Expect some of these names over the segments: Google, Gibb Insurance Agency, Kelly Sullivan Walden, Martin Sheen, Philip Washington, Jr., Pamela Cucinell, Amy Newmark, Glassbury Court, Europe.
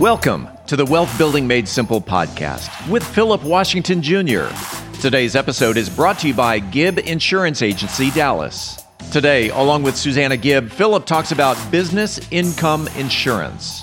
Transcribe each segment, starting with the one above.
Welcome to the Wealth Building Made Simple podcast with Philip Washington, Jr. Today's episode is brought to you by Gibb Insurance Agency, Dallas. Today, along with Susanna Gibb, Philip talks about business income insurance.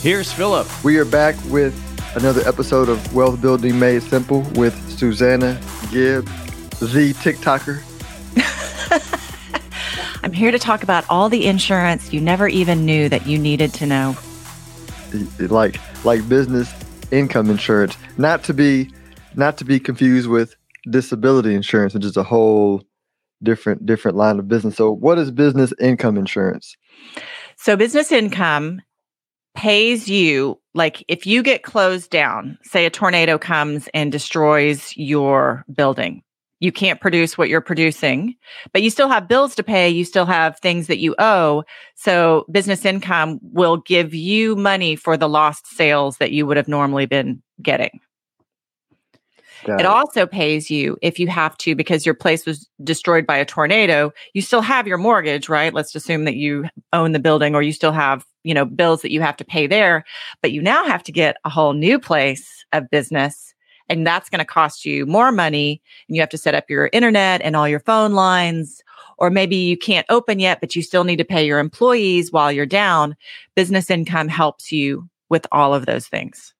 here's Philip. We are back with another episode of Wealth Building Made Simple with Susanna Gibb, the TikToker. I'm here to talk about all the insurance you never even knew that you needed to know. Like business income insurance, not to be confused with disability insurance, which is a whole different line of business. So, what is business income insurance? So, business income pays you, like if you get closed down, say a tornado comes and destroys your building, you can't produce what you're producing, but you still have bills to pay, you still have things that you owe. So business income will give you money for the lost sales that you would have normally been getting. It also pays you if you have to, because your place was destroyed by a tornado, you still have your mortgage, right? Let's assume that you own the building or you still have, bills that you have to pay there, but you now have to get a whole new place of business. And that's going to cost you more money. And you have to set up your internet and all your phone lines, or maybe you can't open yet, but you still need to pay your employees while you're down. Business income helps you with all of those things.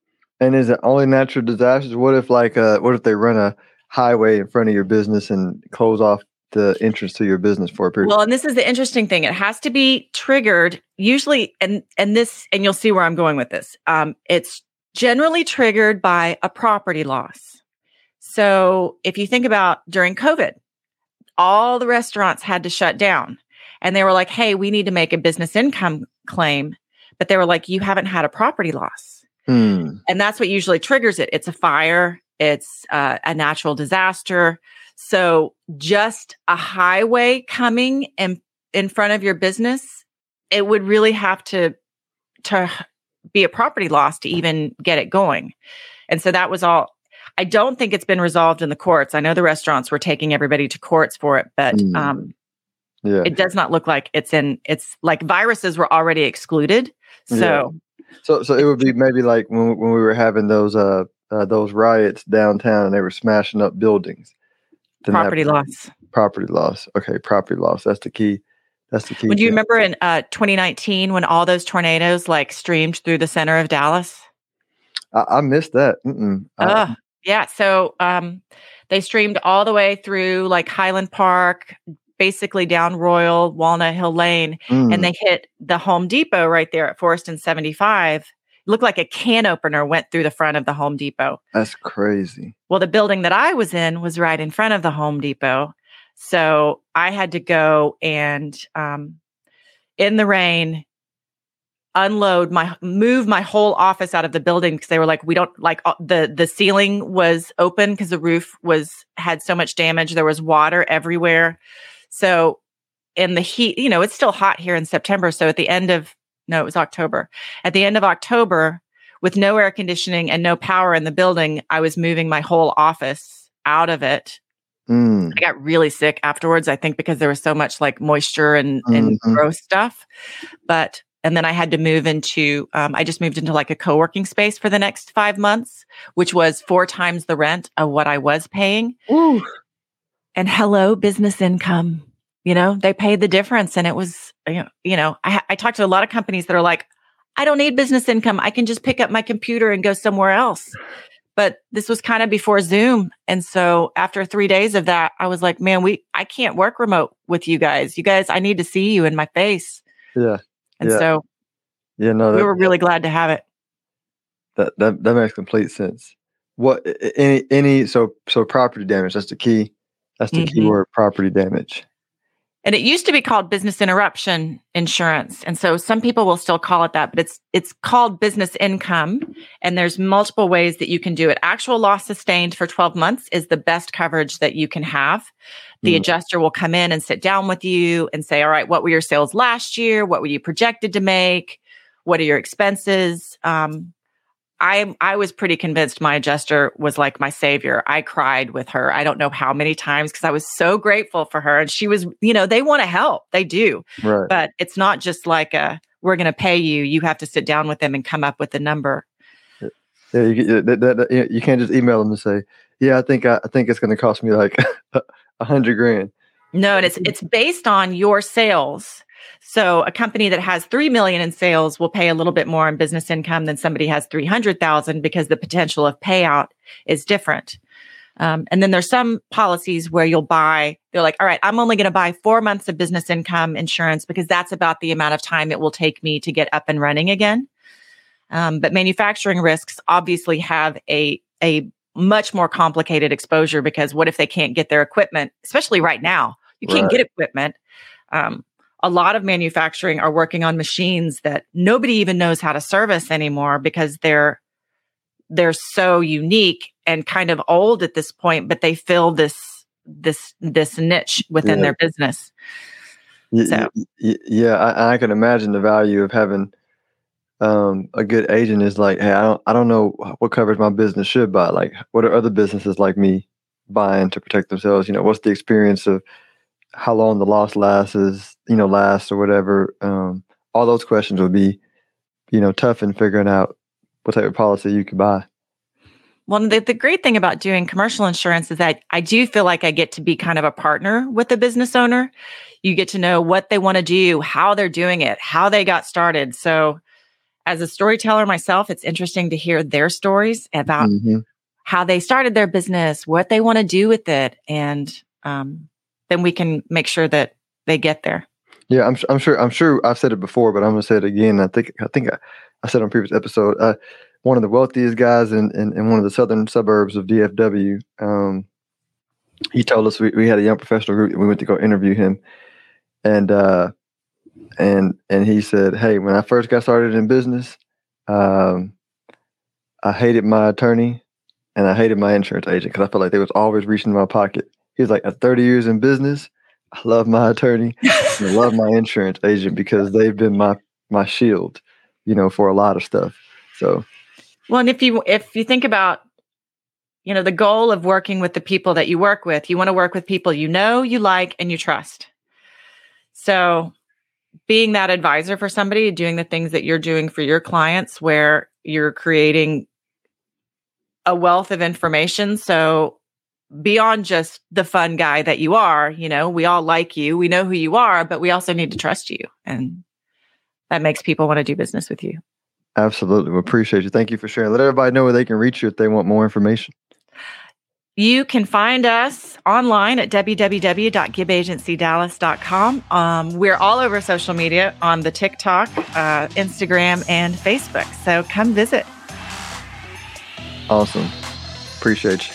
And is it only natural disasters? What if they run a highway in front of your business and close off the entrance to your business for a period? Well, and this is the interesting thing. It has to be triggered usually, and you'll see where I'm going with this. It's generally triggered by a property loss. So if you think about during COVID, all the restaurants had to shut down and they were like, hey, we need to make a business income claim. But they were like, you haven't had a property loss. And that's what usually triggers it. It's a fire, it's a natural disaster. So just a highway coming in front of your business, it would really have to be a property loss to even get it going. And so that was all. I don't think it's been resolved in the courts. I know the restaurants were taking everybody to courts for it, but It does not look like it's like viruses were already excluded. So yeah. So it would be maybe like when we were having those riots downtown and they were smashing up buildings. Property loss. Okay, property loss. That's the key. Would you remember in 2019 when all those tornadoes streamed through the center of Dallas? I missed that. Yeah. So they streamed all the way through Highland Park, basically down Royal, Walnut Hill Lane, and they hit the Home Depot right there at Forest and 75. It looked like a can opener went through the front of the Home Depot. That's crazy. Well, the building that I was in was right in front of the Home Depot. So I had to go and, in the rain, move my whole office out of the building because they were like, we don't the ceiling was open because the roof had so much damage. There was water everywhere. So in the heat, it's still hot here in September. So it was October. At the end of October, with no air conditioning and no power in the building, I was moving my whole office out of it. I got really sick afterwards, I think, because there was so much moisture and gross stuff. And then I had to move into, I just moved into a co-working space for the next 5 months, which was 4 times the rent of what I was paying. Ooh. And hello, business income, they paid the difference. And it was, I talked to a lot of companies that are like, I don't need business income. I can just pick up my computer and go somewhere else. But this was kind of before Zoom. And so after 3 days of that, I was like, man, I can't work remote with you guys. You guys, I need to see you in my face. Yeah. And so we were really glad to have it. That makes complete sense. What, any, so property damage, that's the key. That's the key word, property damage. And it used to be called business interruption insurance. And so some people will still call it that, but it's called business income. And there's multiple ways that you can do it. Actual loss sustained for 12 months is the best coverage that you can have. The adjuster will come in and sit down with you and say, all right, what were your sales last year? What were you projected to make? What are your expenses? I was pretty convinced my adjuster was like my savior. I cried with her. I don't know how many times because I was so grateful for her. And she was, you know, they want to help. They do. Right. But it's not just like we're going to pay you. You have to sit down with them and come up with a number. Yeah, you can't just email them and say, yeah, I think it's going to cost me like $100,000. No, and it's based on your sales. So a company that has $3 million in sales will pay a little bit more in business income than somebody has $300,000 because the potential of payout is different. And then there's some policies where they're like, all right, I'm only going to buy 4 months of business income insurance because that's about the amount of time it will take me to get up and running again. But manufacturing risks obviously have a much more complicated exposure because what if they can't get their equipment, especially right now, you can't get equipment. A lot of manufacturing are working on machines that nobody even knows how to service anymore because they're so unique and kind of old at this point, but they fill this niche within their business. I can imagine the value of having a good agent is like, hey, I don't know what coverage my business should buy. Like, what are other businesses like me buying to protect themselves? You know, what's the experience of how long the loss lasts or whatever. All those questions would be, tough in figuring out what type of policy you could buy. Well, the great thing about doing commercial insurance is that I do feel like I get to be kind of a partner with the business owner. You get to know what they want to do, how they're doing it, how they got started. So as a storyteller myself, it's interesting to hear their stories about how they started their business, what they want to do with it. And, then we can make sure that they get there. Yeah, I'm sure I've said it before, but I'm going to say it again. I think I said on a previous episode, one of the wealthiest guys in one of the southern suburbs of DFW, he told us we had a young professional group. We went to go interview him. And he said, hey, when I first got started in business, I hated my attorney and I hated my insurance agent because I felt like they was always reaching in my pocket. He was like, at 30 years in business, I love my attorney. I love my insurance agent because they've been my shield, for a lot of stuff. So, well, and if you think about, the goal of working with the people that you work with, you want to work with people you like and you trust. So being that advisor for somebody, doing the things that you're doing for your clients where you're creating a wealth of information. So beyond just the fun guy that you are, we all like you, we know who you are, but we also need to trust you. And that makes people want to do business with you. Absolutely. We appreciate you. Thank you for sharing. Let everybody know where they can reach you if they want more information. You can find us online at www.gibbagencydallas.com. We're all over social media on the TikTok, Instagram, and Facebook. So come visit. Awesome. Appreciate you.